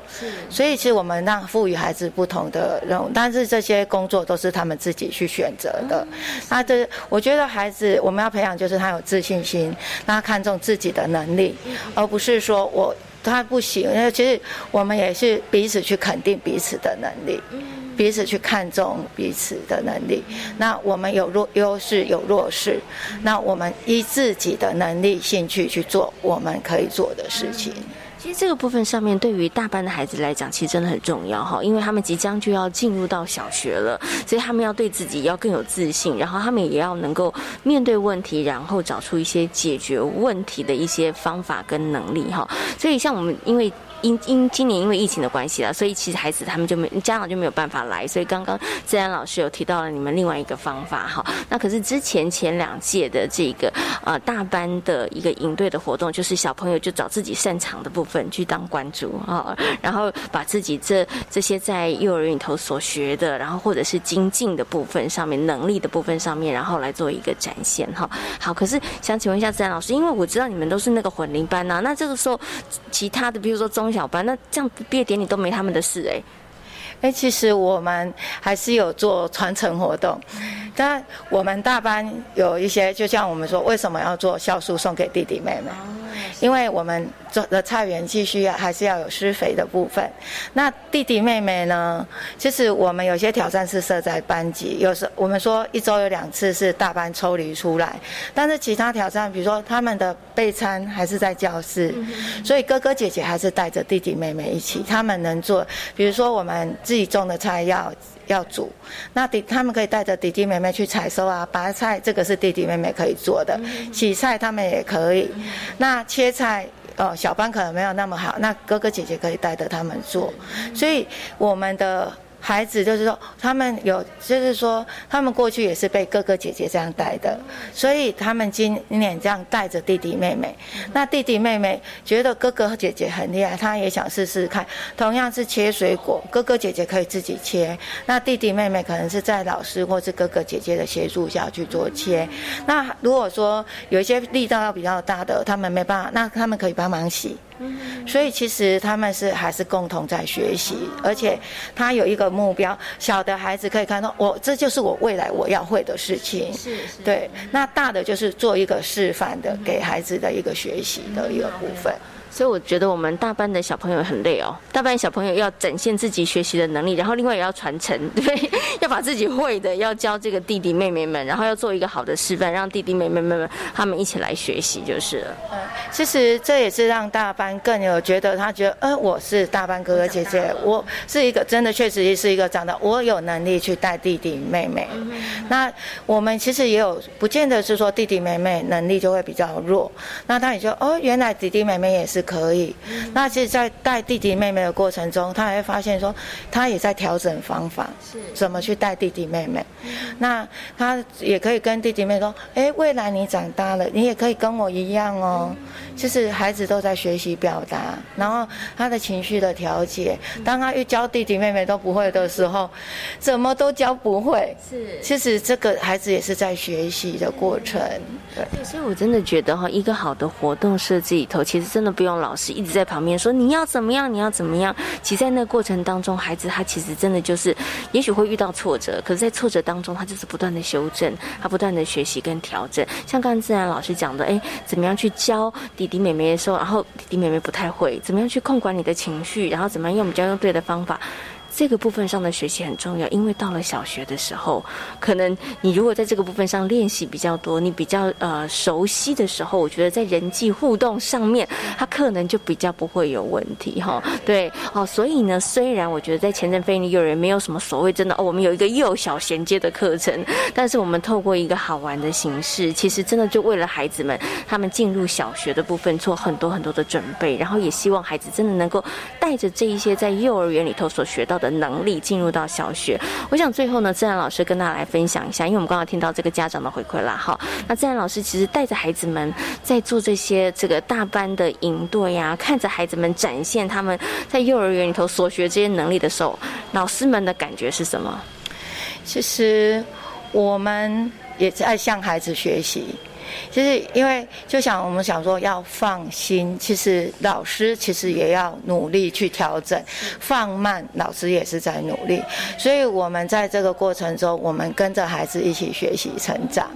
所以其实我们让赋予孩子不同的任务，但是这些工作都是他们自己去选择的。那这我觉得孩子我们要培养就是他有自信心。那看重自己的能力，而不是说他不行。其实我们也是彼此去肯定彼此的能力，彼此去看重彼此的能力。那我们有优势有弱势，那我们依自己的能力兴趣去做我们可以做的事情。其实这个部分上面对于大班的孩子来讲其实真的很重要因为他们即将就要进入到小学了，所以他们要对自己要更有自信，然后他们也要能够面对问题，然后找出一些解决问题的一些方法跟能力所以像我们因今年因为疫情的关系啦，所以其实孩子他们家长就没有办法来，所以刚刚自然老师有提到了你们另外一个方法那可是之前2届的这个大班的一个营队的活动，就是小朋友就找自己擅长的部分去当关主然后把自己这些在幼儿园里头所学的，然后或者是精进的部分上面，能力的部分上面，然后来做一个展现好，可是想请问一下自然老师，因为我知道你们都是那个混龄班那这个时候其他的比如说中小班，那这样毕业典礼都没他们的事其实我们还是有做传承活动，但我们大班有一些，就像我们说为什么要做孝书送给弟弟妹妹，因为我们的菜园继续还是要有施肥的部分。那弟弟妹妹呢，其实我们有些挑战是设在班级，有时我们说一周有2次是大班抽离出来，但是其他挑战比如说他们的备餐还是在教室，所以哥哥姐姐还是带着弟弟妹妹一起，他们能做比如说我们自己种的菜要煮，那他们可以带着弟弟妹妹去采收啊，拔菜这个是弟弟妹妹可以做的，洗菜他们也可以，那切菜小班可能没有那么好，那哥哥姐姐可以带着他们做，所以我们的孩子就是说他们有就是说他们过去也是被哥哥姐姐这样带的，所以他们今年这样带着弟弟妹妹，那弟弟妹妹觉得哥哥姐姐很厉害，他也想试试看，同样是切水果，哥哥姐姐可以自己切，那弟弟妹妹可能是在老师或是哥哥姐姐的协助下去做切，那如果说有一些力道要比较大的他们没办法，那他们可以帮忙洗，所以其实他们是还是共同在学习，而且他有一个目标，小的孩子可以看到这就是我未来我要会的事情，是是对，那大的就是做一个示范的给孩子的一个学习的一个部分。所以我觉得我们大班的小朋友很累哦，大班小朋友要展现自己学习的能力，然后另外也要传承，对，要把自己会的要教这个弟弟妹妹们，然后要做一个好的示范，让弟弟妹妹们他们一起来学习就是了。其实这也是让大班更有觉得他觉得我是大班哥哥姐姐，我是一个真的确实是一个长大，我有能力去带弟弟妹妹。那我们其实也有不见得是说弟弟妹妹能力就会比较弱，那他也就原来弟弟妹妹也是可以，那其实在带弟弟妹妹的过程中他也会发现说他也在调整方法怎么去带弟弟妹妹，那他也可以跟弟弟妹说未来你长大了你也可以跟我一样哦，就是孩子都在学习表达，然后他的情绪的调节，当他遇教弟弟妹妹都不会的时候怎么都教不会，是其实这个孩子也是在学习的过程。 对，所以我真的觉得一个好的活动设计里头其实真的不用老师一直在旁边说你要怎么样你要怎么样，其实在那个过程当中孩子他其实真的就是也许会遇到挫折，可是在挫折当中他就是不断的修正，他不断的学习跟调整，像刚才自然老师讲的怎么样去教弟弟妹妹的时候，然后弟弟妹妹不太会，怎么样去控管你的情绪，然后怎么样用比较用对的方法，这个部分上的学习很重要，因为到了小学的时候可能你如果在这个部分上练习比较多，你比较熟悉的时候，我觉得在人际互动上面他可能就比较不会有问题对所以呢虽然我觉得在前镇非营利幼儿园没有什么所谓真的我们有一个幼小衔接的课程，但是我们透过一个好玩的形式，其实真的就为了孩子们他们进入小学的部分做很多很多的准备，然后也希望孩子真的能够带着这一些在幼儿园里头所学到的能力进入到小学。我想最后呢自然老师跟大家来分享一下，因为我们刚刚听到这个家长的回馈啦那自然老师其实带着孩子们在做这些这个大班的营队呀，看着孩子们展现他们在幼儿园里头所学这些能力的时候，老师们的感觉是什么？其实我们也在向孩子学习，其实因为就想我们想说要放心，其实老师其实也要努力去调整，放慢老师也是在努力，所以我们在这个过程中我们跟着孩子一起学习成长，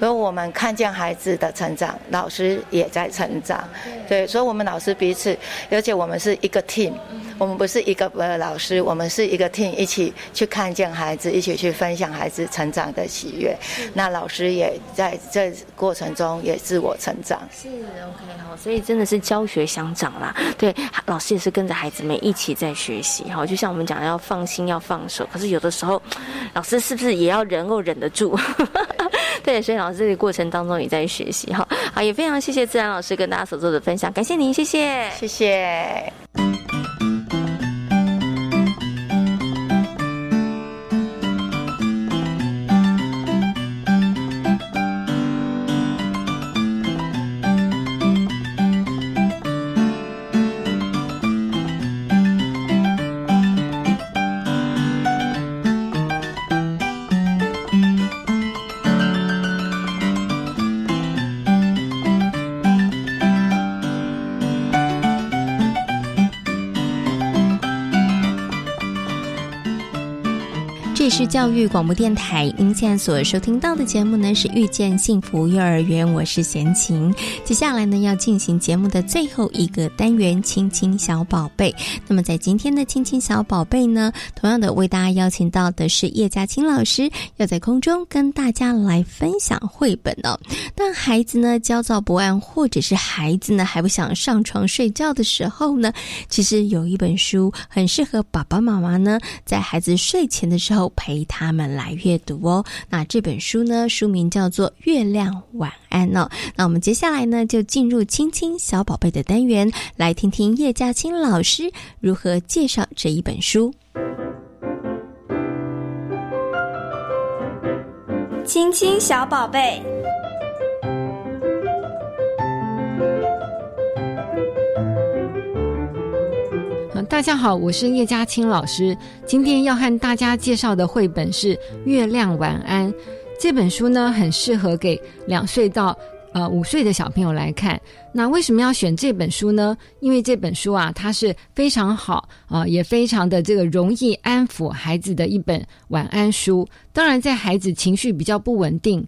所以我们看见孩子的成长，老师也在成长，对，所以我们老师彼此，而且我们是一个 team， 我们不是一个老师，我们是一个 team 一起去看见孩子，一起去分享孩子成长的喜悦，那老师也在这过程中也自我成长，是 OK 所以真的是教学相长啦，对，老师也是跟着孩子们一起在学习就像我们讲要放心要放手，可是有的时候老师是不是也要能够忍得住对，所以老师这个过程当中也在学习好，也非常谢谢自然老师跟大家所做的分享，感谢您，谢谢，谢谢。里是教育广播电台，您现在所收听到的节目呢是遇见幸福幼儿园，我是贤琴。接下来呢要进行节目的最后一个单元亲亲小宝贝。那么在今天的亲亲小宝贝呢，同样的为大家邀请到的是叶嘉青老师，要在空中跟大家来分享绘本哦。当孩子呢焦躁不安，或者是孩子呢还不想上床睡觉的时候呢，其实有一本书很适合爸爸妈妈呢在孩子睡前的时候陪他们来阅读哦。那这本书呢书名叫做《月亮晚安》哦。那我们接下来呢就进入亲亲小宝贝的单元，来听听叶嘉青老师如何介绍这一本书。亲亲小宝贝，大家好，我是叶嘉青老师。今天要和大家介绍的绘本是《月亮晚安》。这本书呢，很适合给2岁到5岁的小朋友来看。那为什么要选这本书呢？因为这本书啊，它是非常好也非常的这个容易安抚孩子的一本晚安书。当然，在孩子情绪比较不稳定，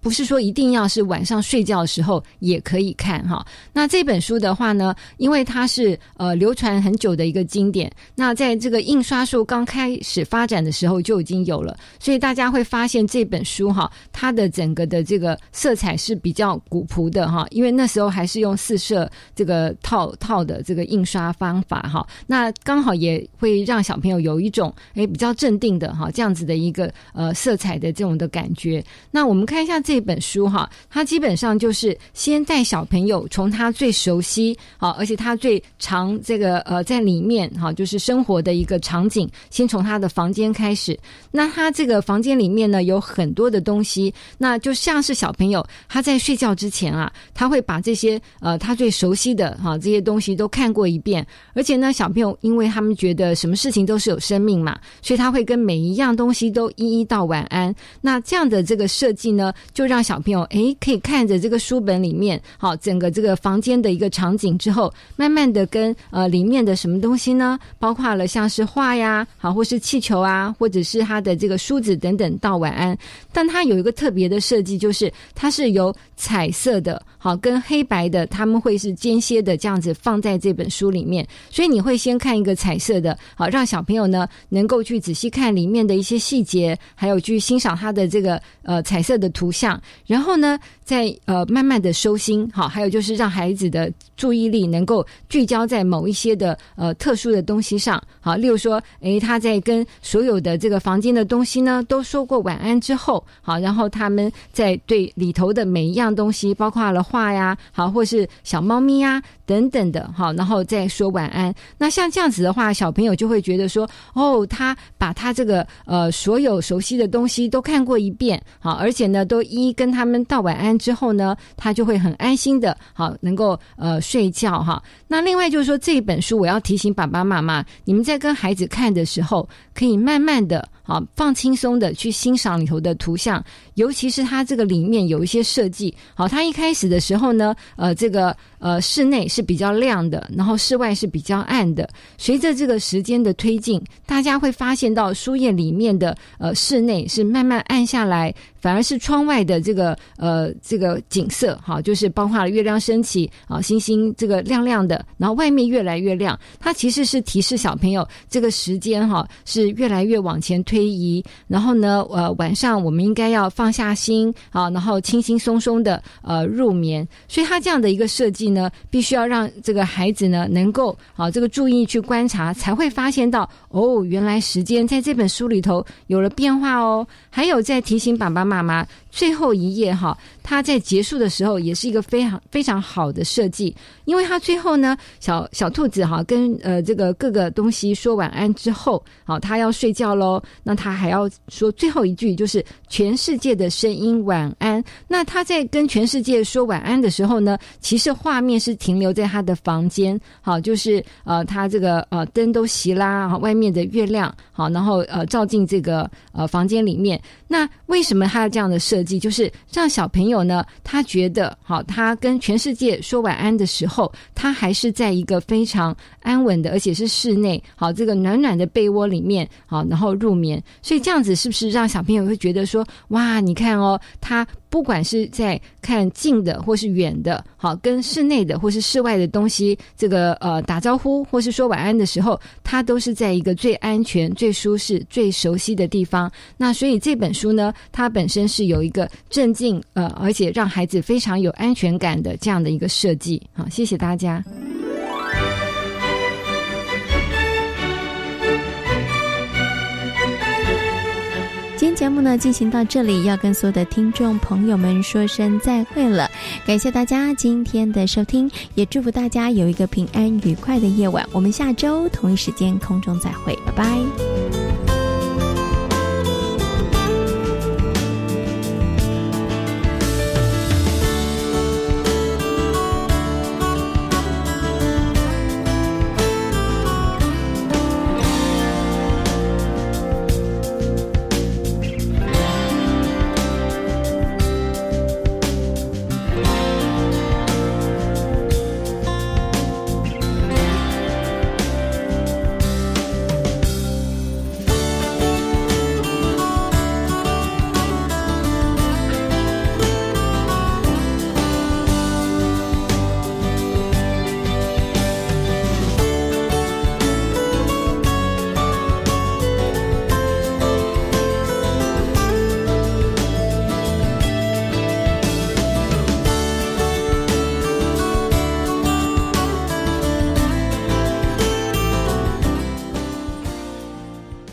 不是说一定要是晚上睡觉的时候也可以看哈。那这本书的话呢，因为它是流传很久的一个经典，那在这个印刷术刚开始发展的时候就已经有了，所以大家会发现这本书哈，它的整个的这个色彩是比较古朴的哈，因为那时候还是用4色这个套的这个印刷方法哈。那刚好也会让小朋友有一种比较镇定的哈这样子的一个色彩的这种的感觉。那我们看一下这本书哈，它基本上就是先带小朋友从他最熟悉而且他最常这个在里面就是生活的一个场景，先从他的房间开始。那他这个房间里面呢有很多的东西，那就像是小朋友他在睡觉之前啊，他会把这些他最熟悉的这些东西都看过一遍。而且呢，小朋友因为他们觉得什么事情都是有生命嘛，所以他会跟每一样东西都一一道晚安。那这样的这个设计呢，就让小朋友可以看着这个书本里面整个这个房间的一个场景之后，慢慢的跟里面的什么东西呢，包括了像是画呀或是气球啊，或者是他的这个梳子等等道晚安。但它有一个特别的设计，就是它是由彩色的跟黑白的，他们会是间歇的这样子放在这本书里面，所以你会先看一个彩色的，让小朋友呢能够去仔细看里面的一些细节，还有去欣赏它的这个彩色的图像。然后呢再慢慢的收心还有就是让孩子的注意力能够聚焦在某一些的特殊的东西上例如说他在跟所有的这个房间的东西呢都说过晚安之后然后他们在对里头的每一样东西，包括了画呀或是小猫咪呀等等的然后再说晚安。那像这样子的话，小朋友就会觉得说他把他这个所有熟悉的东西都看过一遍而且呢都一跟他们道晚安之后呢，他就会很安心的能够睡觉那另外就是说，这一本书我要提醒爸爸妈妈，你们在跟孩子看的时候可以慢慢的放轻松的去欣赏里头的图像，尤其是它这个里面有一些设计它一开始的时候呢这个室内是比较亮的，然后室外是比较暗的。随着这个时间的推进，大家会发现到书页里面的室内是慢慢暗下来，反而是窗外的这个景色就是包括了月亮升起星星这个亮亮的，然后外面越来越亮。它其实是提示小朋友这个时间是越来越往前推移，然后呢晚上我们应该要放下心然后轻轻松松的入眠。所以它这样的一个设计呢，必须要让这个孩子呢能够这个注意去观察，才会发现到原来时间在这本书里头有了变化还有在提醒爸爸妈妈，最后一页它在结束的时候也是一个非常好的设计，因为它最后呢小兔子跟这个各个东西说晚安之后它要睡觉咯，那它还要说最后一句，就是全世界的声音晚安。那它在跟全世界说晚安的时候呢，其实画面是停留在它的房间就是它这个灯都熄啦，外面的月亮然后照进这个房间里面。那为什么它有这样的设计计，就是让小朋友呢，他觉得好，他跟全世界说晚安的时候，他还是在一个非常安稳的，而且是室内，好，这个暖暖的被窝里面，好，然后入眠。所以这样子是不是让小朋友会觉得说，哇，你看哦，他不管是在看近的或是远的，好，跟室内的或是室外的东西，这个打招呼或是说晚安的时候，他都是在一个最安全、最舒适、最熟悉的地方。那所以这本书呢，它本身是有一个镇静，而且让孩子非常有安全感的这样的一个设计。好，谢谢大家。今天节目呢进行到这里，要跟所有的听众朋友们说声再会了，感谢大家今天的收听，也祝福大家有一个平安愉快的夜晚。我们下周同一时间空中再会，拜拜。